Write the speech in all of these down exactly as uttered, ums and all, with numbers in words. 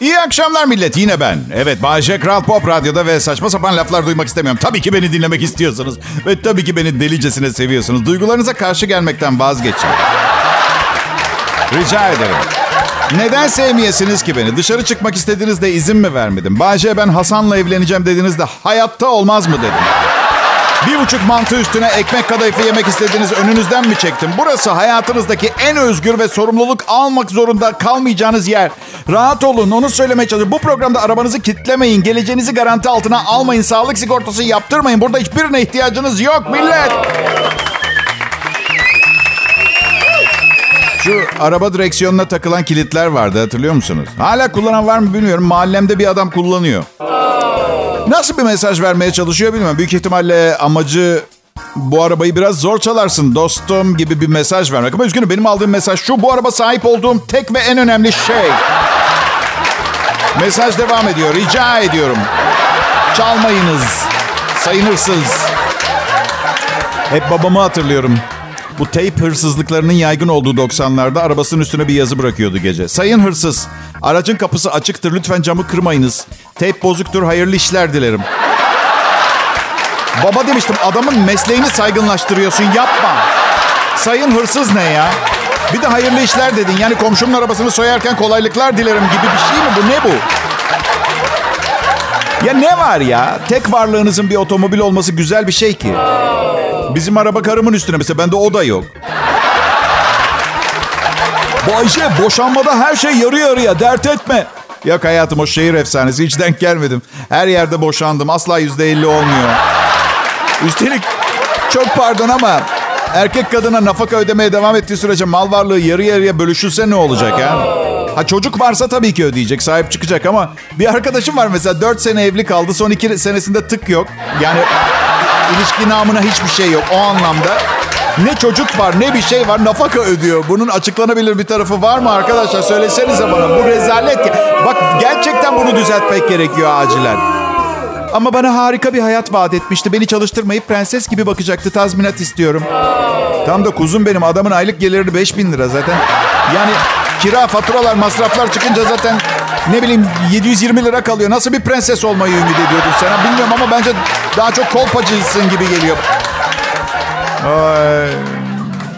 İyi akşamlar millet, yine ben. Evet, Bayce Kral Pop Radyo'da ve saçma sapan laflar duymak istemiyorum. Tabii ki beni dinlemek istiyorsunuz. Ve tabii ki beni delicesine seviyorsunuz. Duygularınıza karşı gelmekten vazgeçin. Rica ederim. Neden sevmiyesiniz ki beni? Dışarı çıkmak istediğinizde izin mi vermedim? Bayce, ben Hasan'la evleneceğim dediğinizde hayatta olmaz mı dedim? Bir buçuk mantı üstüne ekmek kadayıfı yemek istediğiniz önünüzden mi çektim? Burası hayatınızdaki en özgür ve sorumluluk almak zorunda kalmayacağınız yer. Rahat olun, onu söylemeye çalışıyorum. Bu programda arabanızı kilitlemeyin, geleceğinizi garanti altına almayın, sağlık sigortası yaptırmayın. Burada hiçbirine ihtiyacınız yok millet. Şu araba direksiyonuna takılan kilitler vardı, hatırlıyor musunuz? Hala kullanan var mı bilmiyorum. Mahallemde bir adam kullanıyor. Nasıl bir mesaj vermeye çalışıyor bilmiyorum. Büyük ihtimalle amacı bu arabayı biraz zor çalarsın dostum gibi bir mesaj vermek. Ama üzgünüm, benim aldığım mesaj şu: bu araba sahip olduğum tek ve en önemli şey. Mesaj devam ediyor. Rica ediyorum, çalmayınız. Sayınırsız. Hep babamı hatırlıyorum. Bu teyp hırsızlıklarının yaygın olduğu doksanlarda arabasının üstüne bir yazı bırakıyordu gece. Sayın hırsız, aracın kapısı açıktır. Lütfen camı kırmayınız. Teyp bozuktur. Hayırlı işler dilerim. Baba demiştim, adamın mesleğini saygınlaştırıyorsun. Yapma. Sayın hırsız ne ya? Bir de hayırlı işler dedin. Yani komşumun arabasını soyarken kolaylıklar dilerim gibi bir şey mi bu? Ne bu? Ya ne var ya? Tek varlığınızın bir otomobil olması güzel bir şey ki. Bizim araba karımın üstüne mesela. Bende o da yok. Bayce, boşanmada her şey yarı yarıya, dert etme. Yok hayatım, o şehir efsanesi, hiç denk gelmedim. Her yerde boşandım, asla yüzde elli olmuyor. Üstelik çok pardon ama erkek kadına nafaka ödemeye devam ettiği sürece mal varlığı yarı yarıya bölüşülse ne olacak ha? Ha çocuk varsa tabii ki ödeyecek, sahip çıkacak ama bir arkadaşım var mesela, dört sene evli kaldı, son iki senesinde tık yok. Yani ilişki namına hiçbir şey yok o anlamda. Ne çocuk var, ne bir şey var, nafaka ödüyor. Bunun açıklanabilir bir tarafı var mı arkadaşlar? Söylesenize bana, bu rezalet. Bak gerçekten bunu düzeltmek gerekiyor acilen. Ama bana harika bir hayat vaat etmişti. Beni çalıştırmayıp prenses gibi bakacaktı. Tazminat istiyorum. Tam da kuzum benim, adamın aylık geliri beş bin lira zaten. Yani kira, faturalar, masraflar çıkınca zaten ne bileyim yedi yüz yirmi lira kalıyor. Nasıl bir prenses olmayı ümit ediyordun sen? Bilmiyorum ama bence daha çok kolpacısın gibi geliyor. Ay.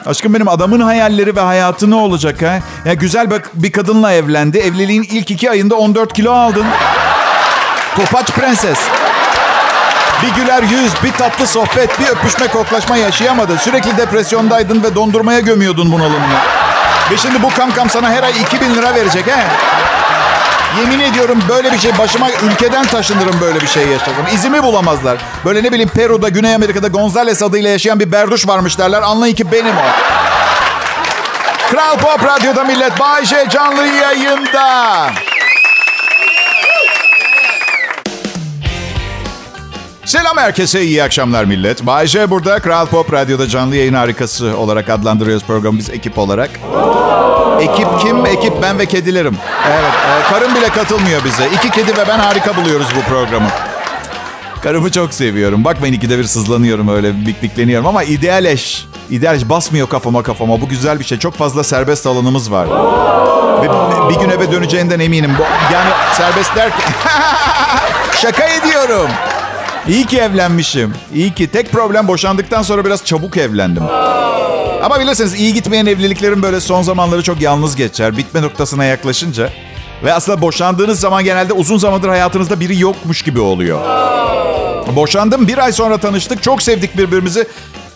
Aşkım benim, adamın hayalleri ve hayatı ne olacak ha? Ya güzel bak, bir kadınla evlendi. Evliliğin ilk iki ayında on dört kilo aldın. Topaç prenses. Bir güler yüz, bir tatlı sohbet, bir öpüşme koklaşma yaşayamadın. Sürekli depresyondaydın ve dondurmaya gömüyordun bunalımını. Ve şimdi bu kamkam sana her ay iki bin lira verecek ha? Yemin ediyorum böyle bir şey, başıma ülkeden taşınırım böyle bir şey yaşasam. İzimi bulamazlar. Böyle ne bileyim Peru'da, Güney Amerika'da Gonzales adıyla yaşayan bir berduş varmış derler. Anlayın ki benim o. Kral Pop Radyo'da millet, Bayce canlı yayında. Selam herkese, iyi akşamlar millet. Bayce burada, Kral Pop Radyo'da canlı yayın harikası olarak adlandırıyoruz programı biz ekip olarak. Ekip kim? Ekip ben ve kedilerim. Evet, e, karım bile katılmıyor bize. İki kedi ve ben harika buluyoruz bu programı. Karımı çok seviyorum. Bakmayın ikide bir sızlanıyorum öyle, biklikleniyorum ama ideal eş. İdeal eş basmıyor kafama kafama. Bu güzel bir şey. Çok fazla serbest alanımız var. Ve bir gün eve döneceğinden eminim. Yani serbest derken... Şaka ediyorum. İyi ki evlenmişim. İyi ki. Tek problem, boşandıktan sonra biraz çabuk evlendim. Ama bilirsiniz, iyi gitmeyen evliliklerin böyle son zamanları çok yalnız geçer. Bitme noktasına yaklaşınca. Ve aslında boşandığınız zaman genelde uzun zamandır hayatınızda biri yokmuş gibi oluyor. Boşandım, bir ay sonra tanıştık. Çok sevdik birbirimizi.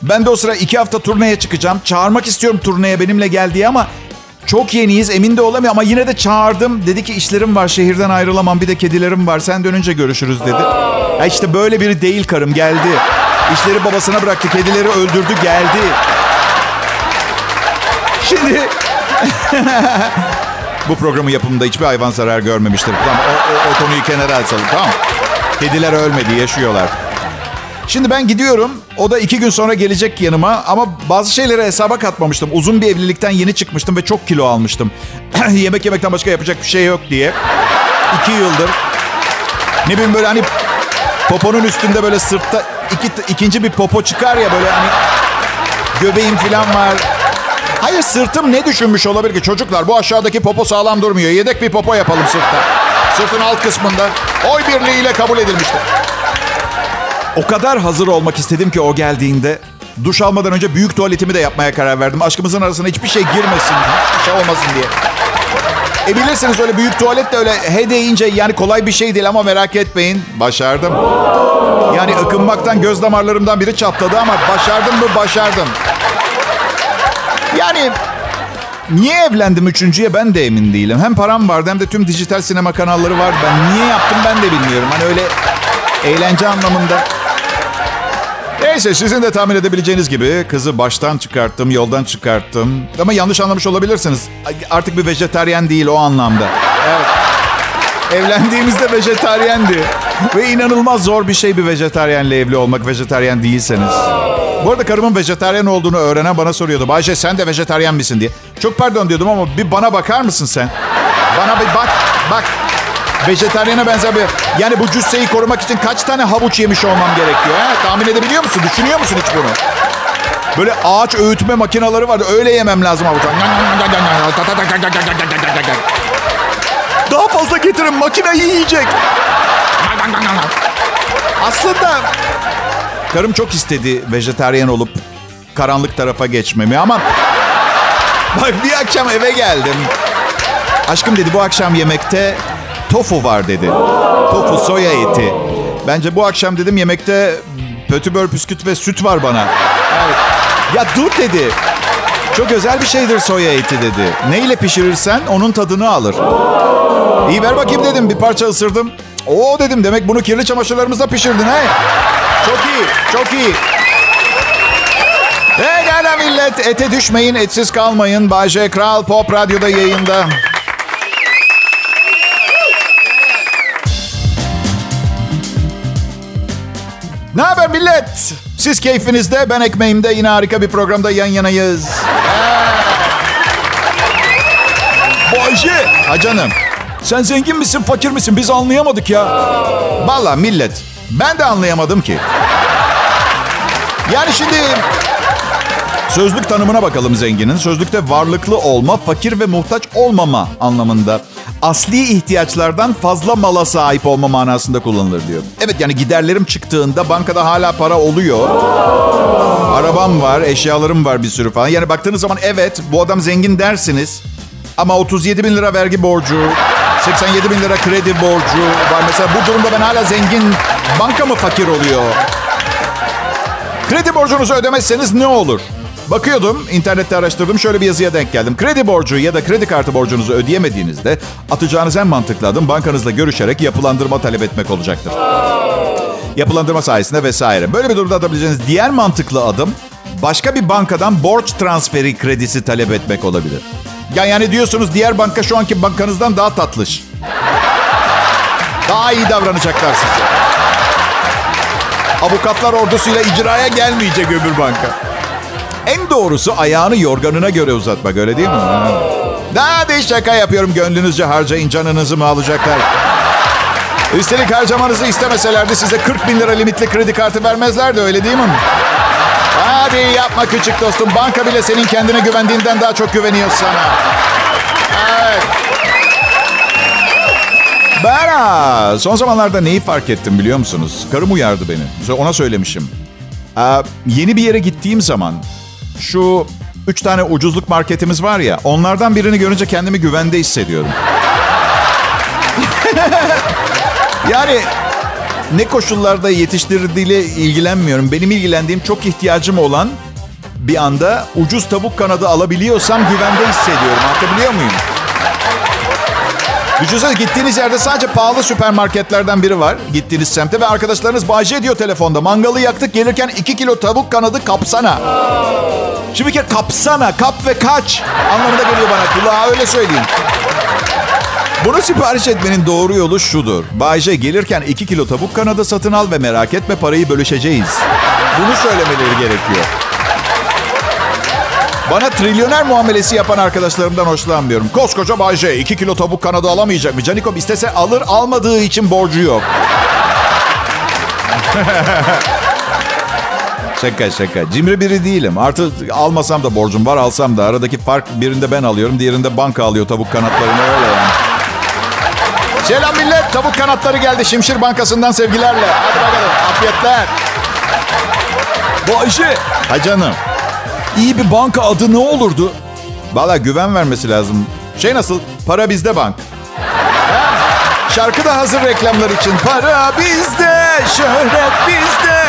Ben de o sıra iki hafta turneye çıkacağım. Çağırmak istiyorum turneye benimle gel diye ama çok yeniyiz, emin de olamıyorum. Ama yine de çağırdım. Dedi ki işlerim var, şehirden ayrılamam, bir de kedilerim var, sen dönünce görüşürüz dedi. Ya işte böyle biri değil karım, geldi. İşleri babasına bıraktı, kedileri öldürdü, geldi. Şimdi bu programın yapımında hiçbir hayvan zarar görmemiştir. Tamam, o, o, o konuyu kenara atalım, tamam. Kediler ölmedi, yaşıyorlar. Şimdi ben gidiyorum. O da iki gün sonra gelecek yanıma. Ama bazı şeyleri hesaba katmamıştım. Uzun bir evlilikten yeni çıkmıştım ve çok kilo almıştım. Yemek yemekten başka yapacak bir şey yok diye. İki yıldır. Ne bileyim böyle hani poponun üstünde böyle sırtta iki, ikinci bir popo çıkar ya böyle hani. Göbeğim falan var. Hayır, sırtım ne düşünmüş olabilir ki? Çocuklar, bu aşağıdaki popo sağlam durmuyor. Yedek bir popo yapalım sırtta. Sırtın alt kısmında oy birliğiyle kabul edilmişti. O kadar hazır olmak istedim ki o geldiğinde duş almadan önce büyük tuvaletimi de yapmaya karar verdim. Aşkımızın arasına hiçbir şey girmesin, hiçbir şey olmasın diye. E bilirsiniz öyle büyük tuvalet de öyle he deyince yani kolay bir şey değil ama merak etmeyin. Başardım. Yani akınmaktan göz damarlarımdan biri çatladı ama başardım mı başardım. Yani niye evlendim üçüncüye ben de emin değilim. Hem param vardı hem de tüm dijital sinema kanalları vardı. Ben niye yaptım ben de bilmiyorum. Hani öyle eğlence anlamında. Neyse sizin de tahmin edebileceğiniz gibi kızı baştan çıkarttım, yoldan çıkarttım. Ama yanlış anlamış olabilirsiniz. Artık bir vejetaryen değil o anlamda. Evet. Evlendiğimizde vejetaryendi. Ve inanılmaz zor bir şey bir vejetaryenle evli olmak, vejetaryen değilseniz. Bu arada karımın vejetaryen olduğunu öğrenen bana soruyordu. Bayce sen de vejetaryen misin diye. Çok pardon diyordum ama bir bana bakar mısın sen? Bana bir bak, bak. Vejetaryene benzer bir... Yani bu cüsseyi korumak için kaç tane havuç yemiş olmam gerekiyor? He? Tahmin edebiliyor musun? Düşünüyor musun hiç bunu? Böyle ağaç öğütme makineleri vardı. Öyle yemem lazım havuç. Daha fazla getirin. Makineyi yiyecek. Aslında... Karım çok istedi vejetaryen olup karanlık tarafa geçmemi ama... Bak bir akşam eve geldim. Aşkım dedi bu akşam yemekte... Tofu var dedi. Tofu, soya eti. Bence bu akşam dedim yemekte pötibör püsküt ve süt var bana. Evet. Ya dur dedi. Çok özel bir şeydir soya eti dedi. Neyle pişirirsen onun tadını alır. İyi ver bakayım dedim. Bir parça ısırdım. Oo dedim demek bunu kirli çamaşırlarımızla pişirdin he. Çok iyi, çok iyi. Pekala millet. Ete düşmeyin, etsiz kalmayın. Bayce Kral Pop Radyo'da yayında. Ne haber millet? Siz keyfinizde, ben ekmeğimde. Yine harika bir programda yan yanayız. Bayce! Ha canım. Sen zengin misin, fakir misin? Biz anlayamadık ya. Vallahi millet, ben de anlayamadım ki. Yani şimdi... Sözlük tanımına bakalım zenginin. Sözlükte varlıklı olma, fakir ve muhtaç olmama anlamında. Asli ihtiyaçlardan fazla mala sahip olma manasında kullanılır diyor. Evet yani giderlerim çıktığında bankada hala para oluyor. Arabam var, eşyalarım var bir sürü falan. Yani baktığınız zaman evet bu adam zengin dersiniz. Ama otuz yedi bin lira vergi borcu, seksen yedi bin lira kredi borcu var. Mesela bu durumda ben hala zengin, banka mı fakir oluyor? Kredi borcunuzu ödemezseniz ne olur? Bakıyordum, internette araştırdım, şöyle bir yazıya denk geldim. Kredi borcu ya da kredi kartı borcunuzu ödeyemediğinizde atacağınız en mantıklı adım bankanızla görüşerek yapılandırma talep etmek olacaktır. Yapılandırma sayesinde vesaire. Böyle bir durumda atabileceğiniz diğer mantıklı adım başka bir bankadan borç transferi kredisi talep etmek olabilir. Yani diyorsunuz diğer banka şu anki bankanızdan daha tatlış. Daha iyi davranacaklar size. Avukatlar ordusuyla icraya gelmeyecek öbür banka. En doğrusu ayağını yorganına göre uzatmak, öyle değil mi? Daha da şaka yapıyorum, gönlünüzce harcayın, canınızı mı alacaklar? Üstelik harcamanızı istemeselerdi size kırk bin lira limitli kredi kartı vermezlerdi, öyle değil mi? Hadi yapma küçük dostum, banka bile senin kendine güvendiğinden daha çok güveniyor sana. Evet. Bana son zamanlarda neyi fark ettim biliyor musunuz? Karım uyardı beni, ona söylemişim. Ee, yeni bir yere gittiğim zaman... Şu üç tane ucuzluk marketimiz var ya, onlardan birini görünce kendimi güvende hissediyorum. Yani ne koşullarda yetiştirildiğiyle ilgilenmiyorum. Benim ilgilendiğim çok ihtiyacım olan bir anda ucuz tavuk kanadı alabiliyorsam güvende hissediyorum. Anlatabiliyor muyum? Düşünsene gittiğiniz yerde sadece pahalı süpermarketlerden biri var. Gittiğiniz semte ve arkadaşlarınız Bayce diyor telefonda. Mangalı yaktık gelirken iki kilo tavuk kanadı kapsana. Şimdi bir kere kapsana, kap ve kaç anlamında geliyor bana. Kulağa öyle söyleyeyim. Bunu sipariş etmenin doğru yolu şudur. Bayce gelirken iki kilo tavuk kanadı satın al ve merak etme parayı bölüşeceğiz. Bunu söylemeleri gerekiyor. Bana trilyoner muamelesi yapan arkadaşlarımdan hoşlanmıyorum. Koskoca Bayce iki kilo tavuk kanadı alamayacak mı? Canikom istese alır, almadığı için borcu yok. Şaka şaka. Cimri biri değilim. Artık almasam da borcum var, alsam da. Aradaki fark birinde ben alıyorum, diğerinde banka alıyor tavuk kanatlarını. Öyle yani. Selam millet, tavuk kanatları geldi Şimşir Bankası'ndan sevgilerle. Hadi bakalım, afiyetler. Bayce. Ha canım. İyi bir banka adı ne olurdu? Valla güven vermesi lazım. Şey nasıl? Para bizde bank. Şarkı da hazır reklamlar için. Para bizde, şöhret bizde.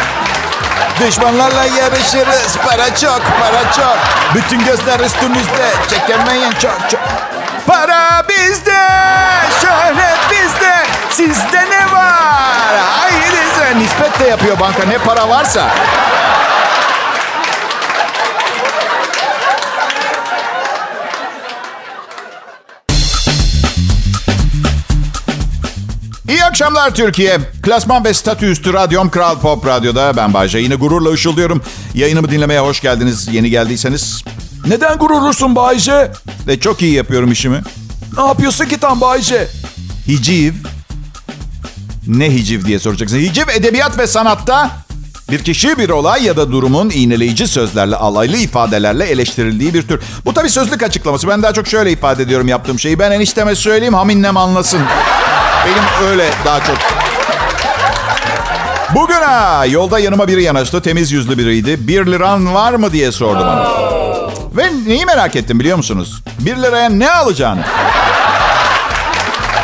Düşmanlarla yarışırız. Para çok, para çok. Bütün gözler üstümüzde. Çekemeyin çok çok. Para bizde, şöhret bizde. Sizde ne var? Hayır, nispet de yapıyor banka. Ne para varsa. İyi akşamlar Türkiye. Klasman ve statü üstü radyom Kral Pop Radyo'da. Ben Bayce. Yine gururla ışıldıyorum. Yayınımı dinlemeye hoş geldiniz. Yeni geldiyseniz. Neden gururlusun Bayce? Ve çok iyi yapıyorum işimi. Ne yapıyorsun ki tam Bayce? Hiciv. Ne hiciv diye soracaksın. Hiciv edebiyat ve sanatta bir kişi, bir olay ya da durumun iğneleyici sözlerle, alaylı ifadelerle eleştirildiği bir tür. Bu tabii sözlük açıklaması. Ben daha çok şöyle ifade ediyorum yaptığım şeyi. Ben enişteme söyleyeyim, haminnem anlasın. Benim öyle daha çok. Bugün ha, yolda yanıma biri yanaştı. Temiz yüzlü biriydi. Bir liran var mı diye sordu bana. Ve neyi merak ettim biliyor musunuz? Bir liraya ne alacağını.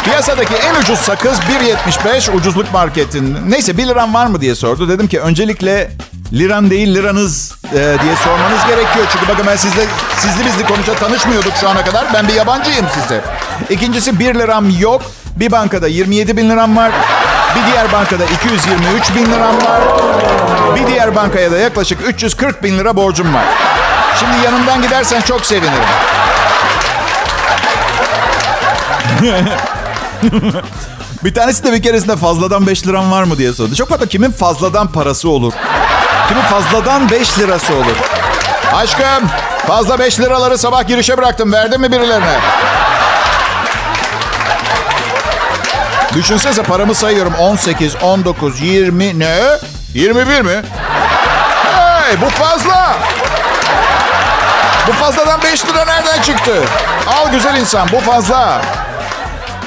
Piyasadaki en ucuz sakız bir yetmiş beş ucuzluk marketin. Neyse, bir liran var mı diye sordu. Dedim ki öncelikle liran değil liranız e, diye sormanız gerekiyor. Çünkü bakın ben sizle, sizli bizli konuşa tanışmıyorduk şu ana kadar. Ben bir yabancıyım size. İkincisi, bir liram yok. Bir bankada yirmi yedi bin liram var. Bir diğer bankada iki yüz yirmi üç bin liram var. Bir diğer bankaya da yaklaşık üç yüz kırk bin lira borcum var. Şimdi yanımdan gidersen çok sevinirim. Bir tanesi de bir keresinde fazladan beş liram var mı diye sordu. Çok fazla kimin fazladan parası olur? Kimin fazladan beş lirası olur? Aşkım, fazla beş liraları sabah girişe bıraktım. Verdin mi birilerine? Düşünsenize, paramı sayıyorum. on sekiz, on dokuz, yirmi... Ne? yirmi bir mi? Hey, bu fazla. Bu fazladan beş lira nereden çıktı? Al güzel insan, bu fazla.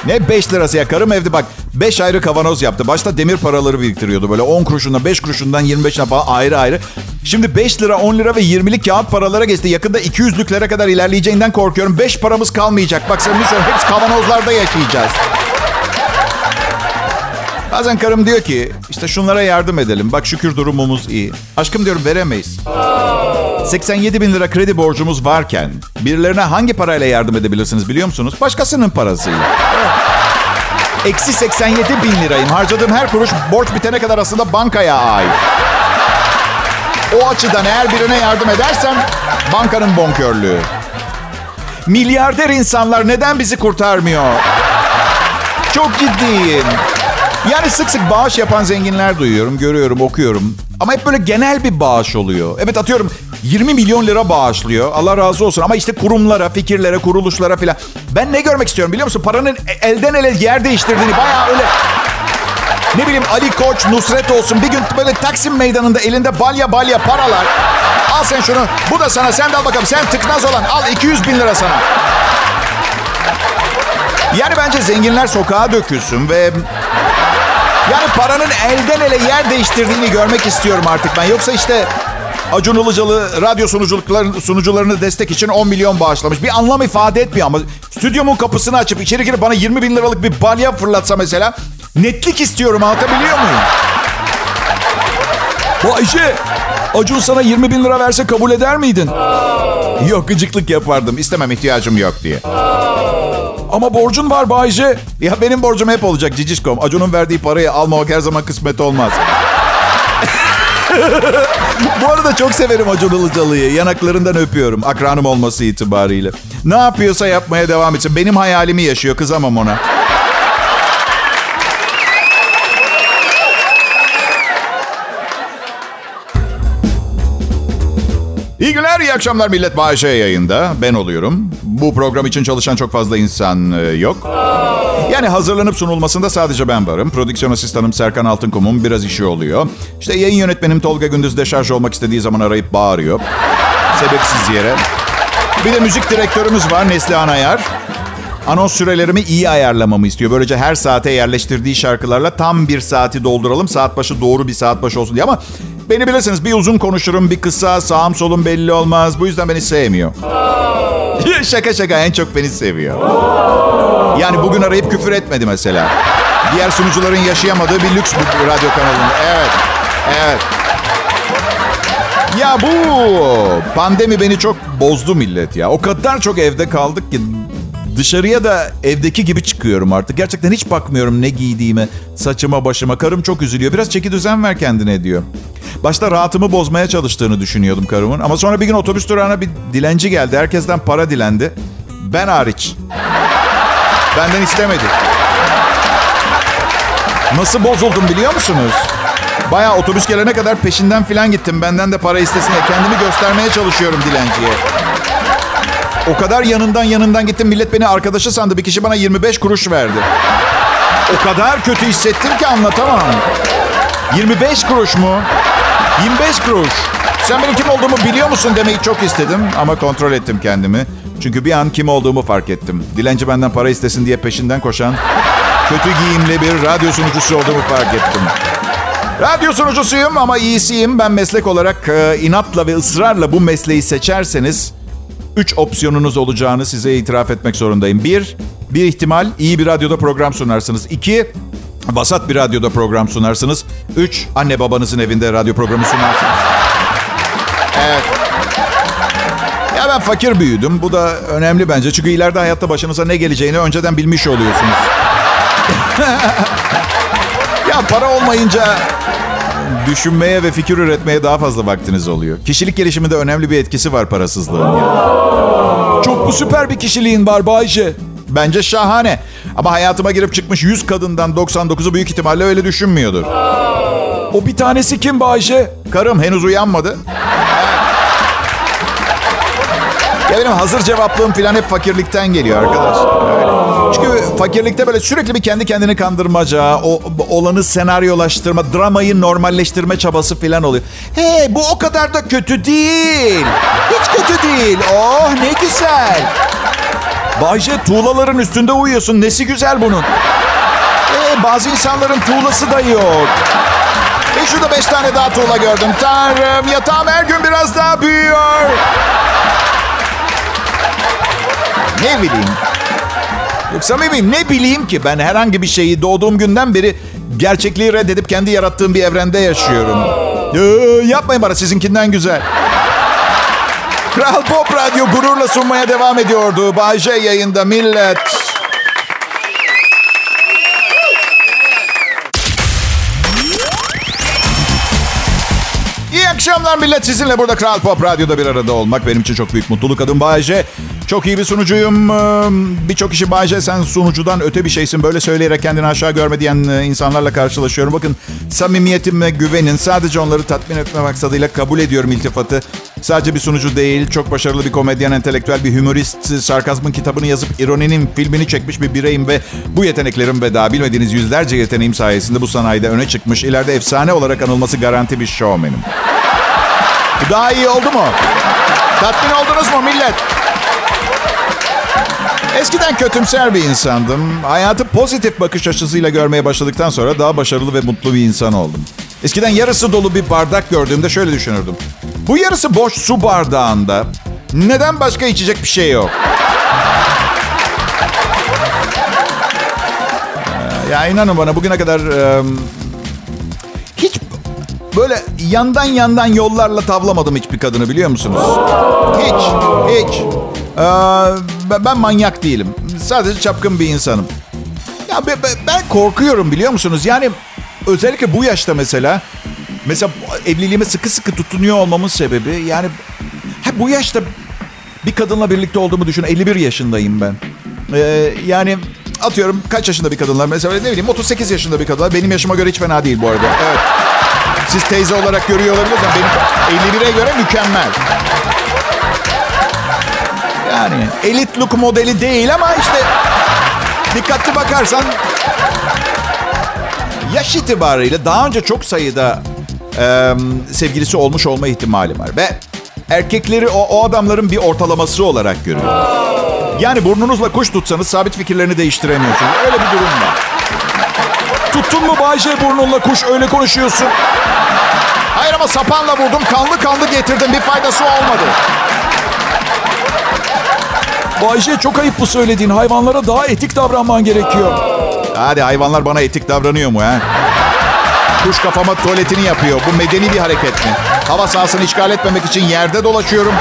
Ne beş lirası ya? Karım evde bak beş ayrı kavanoz yaptı. Başta demir paraları biriktiriyordu. Böyle on kuruşundan, beş kuruşundan, yirmi beşine falan ayrı ayrı. Şimdi beş lira, on lira ve yirmilik kağıt paralara geçti. Yakında iki yüzlüklere kadar ilerleyeceğinden korkuyorum. beş paramız kalmayacak. Bak senin için hepsi kavanozlarda yaşayacağız. Bazen karım diyor ki işte şunlara yardım edelim. Bak şükür durumumuz iyi. Aşkım diyorum, veremeyiz. seksen yedi bin lira kredi borcumuz varken birilerine hangi parayla yardım edebilirsiniz biliyor musunuz? Başkasının parasıyla. Eksi seksen yedi bin lirayım. Harcadığım her kuruş borç bitene kadar aslında bankaya ait. O açıdan eğer birine yardım edersem bankanın bonkörlüğü. Milyarder insanlar neden bizi kurtarmıyor? Çok ciddiyim. Yani sık sık bağış yapan zenginler duyuyorum, görüyorum, okuyorum. Ama hep böyle genel bir bağış oluyor. Evet, atıyorum yirmi milyon lira bağışlıyor. Allah razı olsun. Ama işte kurumlara, fikirlere, kuruluşlara filan. Ben ne görmek istiyorum biliyor musun? Paranın elden ele yer değiştirdiğini, bayağı öyle... Ne bileyim, Ali Koç, Nusret olsun. Bir gün böyle Taksim Meydanı'nda elinde balya balya paralar. Al sen şunu, bu da sana, sen de al bakalım. Sen tıknaz olan, al iki yüz bin lira sana. Yani bence zenginler sokağa dökülsün ve... Yani paranın elden ele yer değiştirdiğini görmek istiyorum artık ben. Yoksa işte Acun Ilıcalı radyo sunucularını destek için on milyon bağışlamış. Bir anlam ifade etmiyor ama stüdyomun kapısını açıp içeri girip bana yirmi bin liralık bir balya fırlatsa mesela, netlik istiyorum, anlatabiliyor muyum? Bayce, Acun sana yirmi bin lira verse kabul eder miydin? Yok, gıcıklık yapardım. İstemem, ihtiyacım yok diye. Ama borcun var Bayce. Ya benim borcum hep olacak cicişkom. Acun'un verdiği parayı almamak her zaman kısmet olmaz. Bu arada çok severim Acun Ilıcalı'yı. Yanaklarından öpüyorum. Akranım olması itibariyle. Ne yapıyorsa yapmaya devam etsin. Benim hayalimi yaşıyor. Kızamam ona. İyi günler, iyi akşamlar millet. Bayce yayında. Ben oluyorum. Bu program için çalışan çok fazla insan yok. Yani hazırlanıp sunulmasında sadece ben varım. Prodüksiyon asistanım Serkan Altınkum'un biraz işi oluyor. İşte yayın yönetmenim Tolga Gündüz de şarj olmak istediği zaman arayıp bağırıyor. Sebepsiz yere. Bir de müzik direktörümüz var, Neslihan Ayar. Anons sürelerimi iyi ayarlamamı istiyor. Böylece her saate yerleştirdiği şarkılarla tam bir saati dolduralım. Saat başı doğru bir saat başı olsun diye ama... Beni bilirsiniz, bir uzun konuşurum, bir kısa, sağım solum belli olmaz. Bu yüzden beni sevmiyor. Şaka şaka, en çok beni seviyor. Yani bugün arayıp küfür etmedi mesela. Diğer sunucuların yaşayamadığı bir lüks bu radyo kanalında. Evet, evet. Ya bu pandemi beni çok bozdu millet ya. O kadar çok evde kaldık ki dışarıya da evdeki gibi çıkıyorum artık. Gerçekten hiç bakmıyorum ne giydiğime, saçıma, başıma. Karım çok üzülüyor. Biraz çeki düzen ver kendine diyor. Başta rahatımı bozmaya çalıştığını düşünüyordum karımın. Ama sonra bir gün otobüs durağına bir dilenci geldi. Herkesten para dilendi. Ben hariç. Benden istemedi. Nasıl bozuldum biliyor musunuz? Bayağı otobüs gelene kadar peşinden filan gittim. Benden de para istesin diye. Kendimi göstermeye çalışıyorum dilenciye. O kadar yanından yanından gittim. Millet beni arkadaşı sandı. Bir kişi bana yirmi beş kuruş verdi. O kadar kötü hissettim ki anlatamam. yirmi beş kuruş mu? yirmi beş kuruş. Sen benim kim olduğumu biliyor musun demeyi çok istedim. Ama kontrol ettim kendimi. Çünkü bir an kim olduğumu fark ettim. Dilenci benden para istesin diye peşinden koşan... kötü giyimli bir radyo sunucusu olduğumu fark ettim. Radyo sunucusuyum ama iyisiyim. Ben meslek olarak inatla ve ısrarla bu mesleği seçerseniz... üç opsiyonunuz olacağını size itiraf etmek zorundayım. Bir, bir ihtimal iyi bir radyoda program sunarsınız. İki, vasat bir radyoda program sunarsınız. Üç, anne babanızın evinde radyo programı sunarsınız. Evet. Ya ben fakir büyüdüm. Bu da önemli bence. Çünkü ileride hayatta başınıza ne geleceğini önceden bilmiş oluyorsunuz. Ya para olmayınca... düşünmeye ve fikir üretmeye daha fazla vaktiniz oluyor. Kişilik gelişiminde önemli bir etkisi var parasızlığın. Çok bu süper bir kişiliğin var Bayce. Bence şahane. Ama hayatıma girip çıkmış yüz kadından doksan dokuzu büyük ihtimalle öyle düşünmüyordur. O bir tanesi kim Bayce? Karım henüz uyanmadı. Ya benim hazır cevaplığım falan hep fakirlikten geliyor arkadaş. Öyle. Çünkü fakirlikte böyle sürekli bir kendi kendini kandırmaca, o, olanı senaryolaştırma, dramayı normalleştirme çabası falan oluyor. Hey, bu o kadar da kötü değil. Hiç kötü değil. Oh ne güzel. Bayce, tuğlaların üstünde uyuyorsun. Nesi güzel bunun? Ee, bazı insanların tuğlası da yok. Ve şurada beş tane daha tuğla gördüm. Tanrım, yatağım her gün biraz daha büyüyor. Ne bileyim. Yok samimiyim, ne bileyim ki ben herhangi bir şeyi doğduğum günden beri gerçekliği reddedip kendi yarattığım bir evrende yaşıyorum. Ee, yapmayın bana, sizinkinden güzel. Kral Pop Radyo gururla sunmaya devam ediyordu. Bayce yayında millet. İyi akşamlar millet, sizinle burada Kral Pop Radyo'da bir arada olmak benim için çok büyük mutluluk. Adım Bayce. Çok iyi bir sunucuyum. Birçok kişi Bayce sen sunucudan öte bir şeysin. Böyle söyleyerek kendini aşağı görme diyen insanlarla karşılaşıyorum. Bakın, samimiyetime güvenin. Sadece onları tatmin etme maksadıyla kabul ediyorum iltifatı. Sadece bir sunucu değil, çok başarılı bir komedyen, entelektüel bir humorist, sarkazmın kitabını yazıp ironinin filmini çekmiş bir bireyim ve bu yeteneklerim ve daha bilmediğiniz yüzlerce yeteneğim sayesinde bu sanayide öne çıkmış, ileride efsane olarak anılması garanti bir şovmenim. Bu daha iyi oldu mu? Tatmin oldunuz mu millet? Eskiden kötümser bir insandım. Hayatı pozitif bakış açısıyla görmeye başladıktan sonra daha başarılı ve mutlu bir insan oldum. Eskiden yarısı dolu bir bardak gördüğümde şöyle düşünürdüm. Bu yarısı boş su bardağında neden başka içecek bir şey yok? Ya inanın bana, bugüne kadar hiç böyle yandan yandan yollarla tavlamadım hiçbir kadını, biliyor musunuz? Hiç, hiç. Ee, ben manyak değilim. Sadece çapkın bir insanım. Ya ben korkuyorum, biliyor musunuz? Yani özellikle bu yaşta mesela. Mesela evliliğime sıkı sıkı tutunuyor olmamın sebebi. Yani bu yaşta bir kadınla birlikte olduğumu düşün. elli bir yaşındayım ben. Ee, yani atıyorum kaç yaşında bir kadınlar? Mesela ne bileyim otuz sekiz yaşında bir kadınlar. Benim yaşıma göre hiç fena değil bu arada. Evet. Siz teyze olarak görüyor olabilirsiniz. Benim elli bire göre mükemmel. Yani elit look modeli değil ama işte dikkatli bakarsan yaş itibarıyla daha önce çok sayıda e, sevgilisi olmuş olma ihtimali var. Ve erkekleri o, o adamların bir ortalaması olarak görüyorum. Yani burnunuzla kuş tutsanız sabit fikirlerini değiştiremiyorsunuz. Öyle bir durum var. Tuttun mu Bayce burnunla kuş, öyle konuşuyorsun. Hayır ama sapanla vurdum, kanlı kanlı getirdim, bir faydası olmadı. Bayce çok ayıp bu söylediğin, hayvanlara daha etik davranman gerekiyor. Hadi hayvanlar bana etik davranıyor mu ha? Kuş kafama tuvaletini yapıyor. Bu medeni bir hareket mi? Hava sahasını işgal etmemek için yerde dolaşıyorum.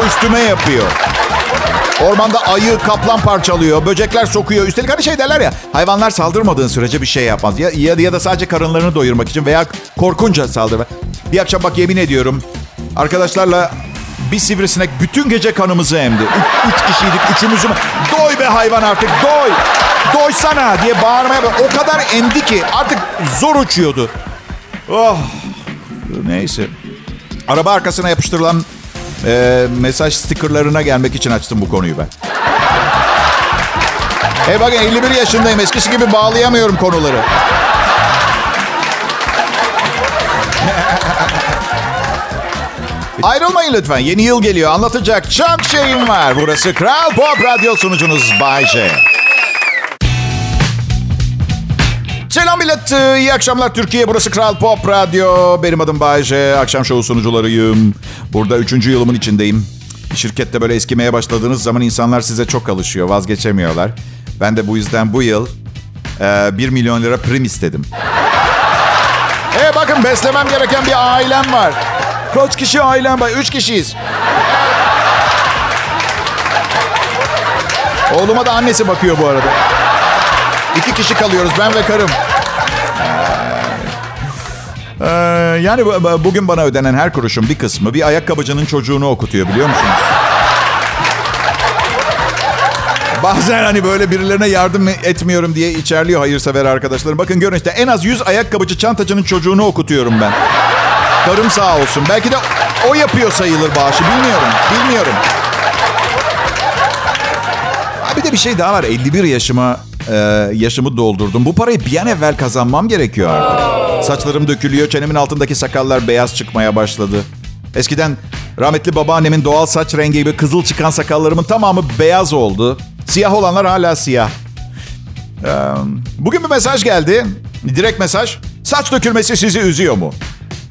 O üstüme yapıyor. Ormanda ayı, kaplan parçalıyor. Böcekler sokuyor. Üstelik hani şey derler ya. Hayvanlar saldırmadığın sürece bir şey yapmaz. Ya, ya, ya da sadece karınlarını doyurmak için veya korkunca saldırma. Bir akşam bak yemin ediyorum. Arkadaşlarla bir sivrisinek bütün gece kanımızı emdi. Üç, üç kişiydik. Üçümüzü... Doy be hayvan artık, doy. Doysana diye bağırmaya... O kadar emdi ki artık zor uçuyordu. Oh. Neyse. Araba arkasına yapıştırılan... Ee, mesaj stikerlerine gelmek için açtım bu konuyu ben. Hey bakın elli bir yaşındayım. Eskisi gibi bağlayamıyorum konuları. Ayrılmayın lütfen. Yeni yıl geliyor. Anlatacak çok şeyim var. Burası Kral Pop Radyo, sunucunuz Bayce. Selam millet. İyi akşamlar Türkiye. Burası Kral Pop Radyo. Benim adım Bayce. Akşam şovu sunucularıyım. Burada üçüncü yılımın içindeyim. Şirkette böyle eskimeye başladığınız zaman insanlar size çok alışıyor. Vazgeçemiyorlar. Ben de bu yüzden bu yıl bir milyon lira prim istedim. E bakın beslemem gereken bir ailem var. Kaç kişi ailem var? Üç kişiyiz. Oğluma da annesi bakıyor bu arada. İki kişi kalıyoruz, ben ve karım. Ee, yani bugün bana ödenen her kuruşun bir kısmı bir ayakkabıcının çocuğunu okutuyor, biliyor musunuz? Bazen hani böyle birilerine yardım etmiyorum diye içerliyor hayırsever arkadaşlarım. Bakın görün işte, en az yüz ayakkabıcı çantacının çocuğunu okutuyorum ben. Karım sağ olsun. Belki de o yapıyor sayılır bağışı, bilmiyorum, bilmiyorum. Ha, bir de bir şey daha var, elli bir yaşıma... Ee, yaşımı doldurdum. Bu parayı bir an evvel kazanmam gerekiyor artık. Saçlarım dökülüyor. Çenemin altındaki sakallar beyaz çıkmaya başladı. Eskiden rahmetli babaannemin doğal saç rengi gibi kızıl çıkan sakallarımın tamamı beyaz oldu. Siyah olanlar hala siyah. Ee, bugün bir mesaj geldi. Direkt mesaj. Saç dökülmesi sizi üzüyor mu?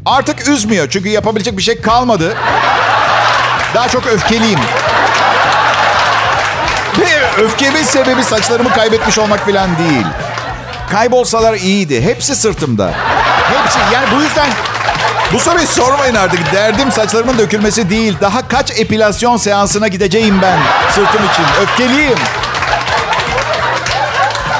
Artık üzmüyor. Çünkü yapabilecek bir şey kalmadı. Daha çok öfkeliyim. Ve öfkemin sebebi saçlarımı kaybetmiş olmak falan değil. Kaybolsalar iyiydi. Hepsi sırtımda. Hepsi. Yani bu yüzden bu soruyu sormayın artık. Derdim saçlarımın dökülmesi değil. Daha kaç epilasyon seansına gideceğim ben sırtım için. Öfkeliyim.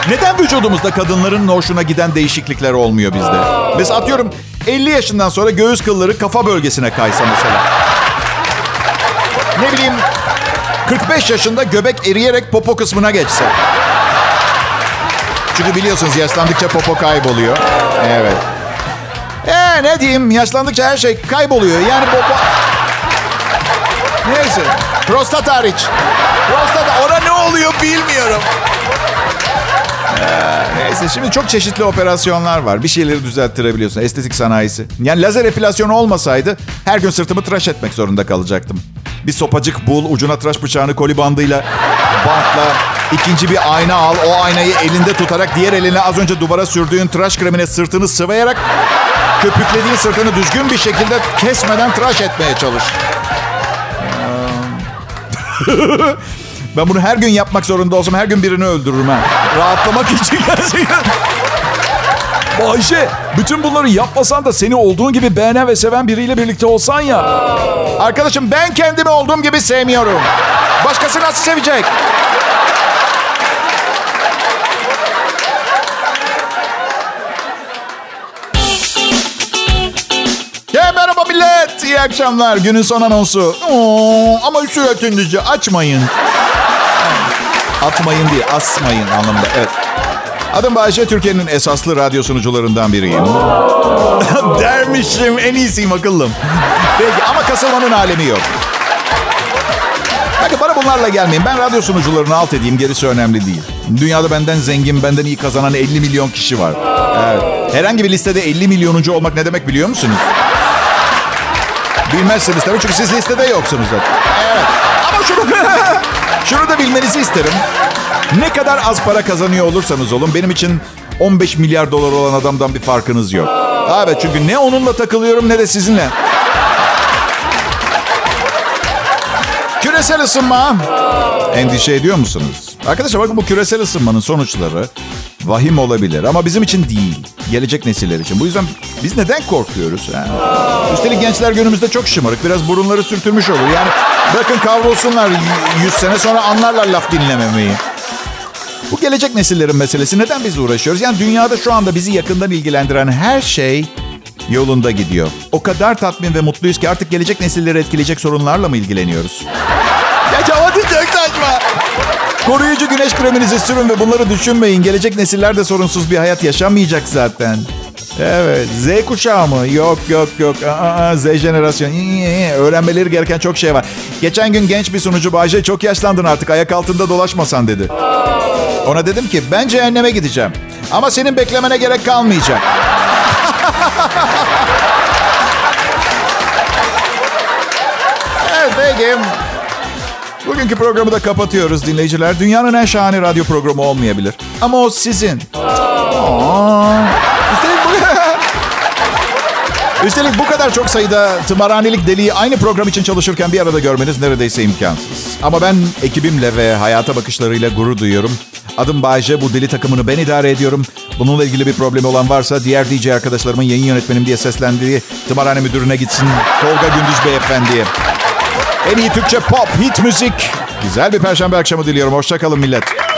Neden vücudumuzda kadınların hoşuna giden değişiklikler olmuyor bizde? Mesela atıyorum elli yaşından sonra göğüs kılları kafa bölgesine kaysa mesela. Ne bileyim... kırk beş yaşında göbek eriyerek popo kısmına geçse. Çünkü biliyorsunuz yaşlandıkça popo kayboluyor. Evet. Eee ne diyeyim, yaşlandıkça her şey kayboluyor. Yani popo... Neyse. Prostat hariç. Prostat ona ne oluyor bilmiyorum. Ee, neyse şimdi çok çeşitli operasyonlar var. Bir şeyleri düzelttirebiliyorsun. Estetik sanayisi. Yani lazer epilasyonu olmasaydı her gün sırtımı tıraş etmek zorunda kalacaktım. Bir sopacık bul, ucuna tıraş bıçağını koli bandıyla bantla, ikinci bir ayna al, o aynayı elinde tutarak diğer eline az önce duvara sürdüğün tıraş kremine sırtını sıvayarak köpüklediğin sırtını düzgün bir şekilde kesmeden tıraş etmeye çalış. Ben bunu her gün yapmak zorunda olsam her gün birini öldürürüm ha. Rahatlamak için gerçekten. Bayce, bütün bunları yapmasan da seni olduğun gibi beğenen ve seven biriyle birlikte olsan ya. Arkadaşım ben kendimi olduğum gibi sevmiyorum. Başkası nasıl sevecek? Ya merhaba millet, iyi akşamlar. Günün son anonsu. Oo, ama süratinizi açmayın. Atmayın değil, asmayın anlamda. Evet. Adım Bayce, Türkiye'nin esaslı radyo sunucularından biriyim. Dermişim, en iyisiyim akıllım. Peki ama kasılmanın alemi yok. Bakın bana bunlarla gelmeyin. Ben radyo sunucularını alt edeyim, gerisi önemli değil. Dünyada benden zengin, benden iyi kazanan elli milyon kişi var. Evet. Herhangi bir listede elli milyonuncu olmak ne demek biliyor musunuz? Bilmezsiniz tabii çünkü siz listede yoksunuz zaten. Evet. Ama şunu, şunu da bilmeniz bilmenizi isterim. Ne kadar az para kazanıyor olursanız olun, benim için on beş milyar dolar olan adamdan bir farkınız yok. Evet, çünkü ne onunla takılıyorum ne de sizinle. Küresel ısınma. Endişe ediyor musunuz? Arkadaşlar bakın, bu küresel ısınmanın sonuçları vahim olabilir. Ama bizim için değil, gelecek nesiller için. Bu yüzden biz neden korkuyoruz? Yani? Üstelik gençler günümüzde çok şımarık. Biraz burunları sürtülmüş olur. Yani bırakın kavrulsunlar, yüz sene sonra anlarlar laf dinlememeyi. Bu gelecek nesillerin meselesi. Neden biz uğraşıyoruz? Yani dünyada şu anda bizi yakından ilgilendiren her şey yolunda gidiyor. O kadar tatmin ve mutluyuz ki artık gelecek nesilleri etkileyecek sorunlarla mı ilgileniyoruz? Ya cevabı çok saçma. Koruyucu güneş kreminizi sürün ve bunları düşünmeyin. Gelecek nesiller de sorunsuz bir hayat yaşamayacak zaten. Evet. Z kuşağı mı? Yok yok yok. Aa, Z jenerasyon. Öğrenmeleri gereken çok şey var. Geçen gün genç bir sunucu "Bayce, çok yaşlandın artık. Ayak altında dolaşmasan" dedi. Ona dedim ki "Ben cehenneme gideceğim. Ama senin beklemene gerek kalmayacak." Evet peki. Bugünkü programı da kapatıyoruz dinleyiciler. Dünyanın en şahane radyo programı olmayabilir. Ama o sizin. Üstelik bu... Üstelik bu kadar çok sayıda tımarhanelik deliği aynı program için çalışırken bir arada görmeniz neredeyse imkansız. Ama ben ekibimle ve hayata bakışlarıyla gurur duyuyorum. Adım Bayce, bu deli takımını ben idare ediyorum. Bununla ilgili bir problemi olan varsa diğer D J arkadaşlarımın yayın yönetmenim diye seslendiği tımarhane müdürüne gitsin, Tolga Gündüz beyefendiye. En iyi Türkçe pop, hit müzik. Güzel bir perşembe akşamı diliyorum. Hoşça kalın millet.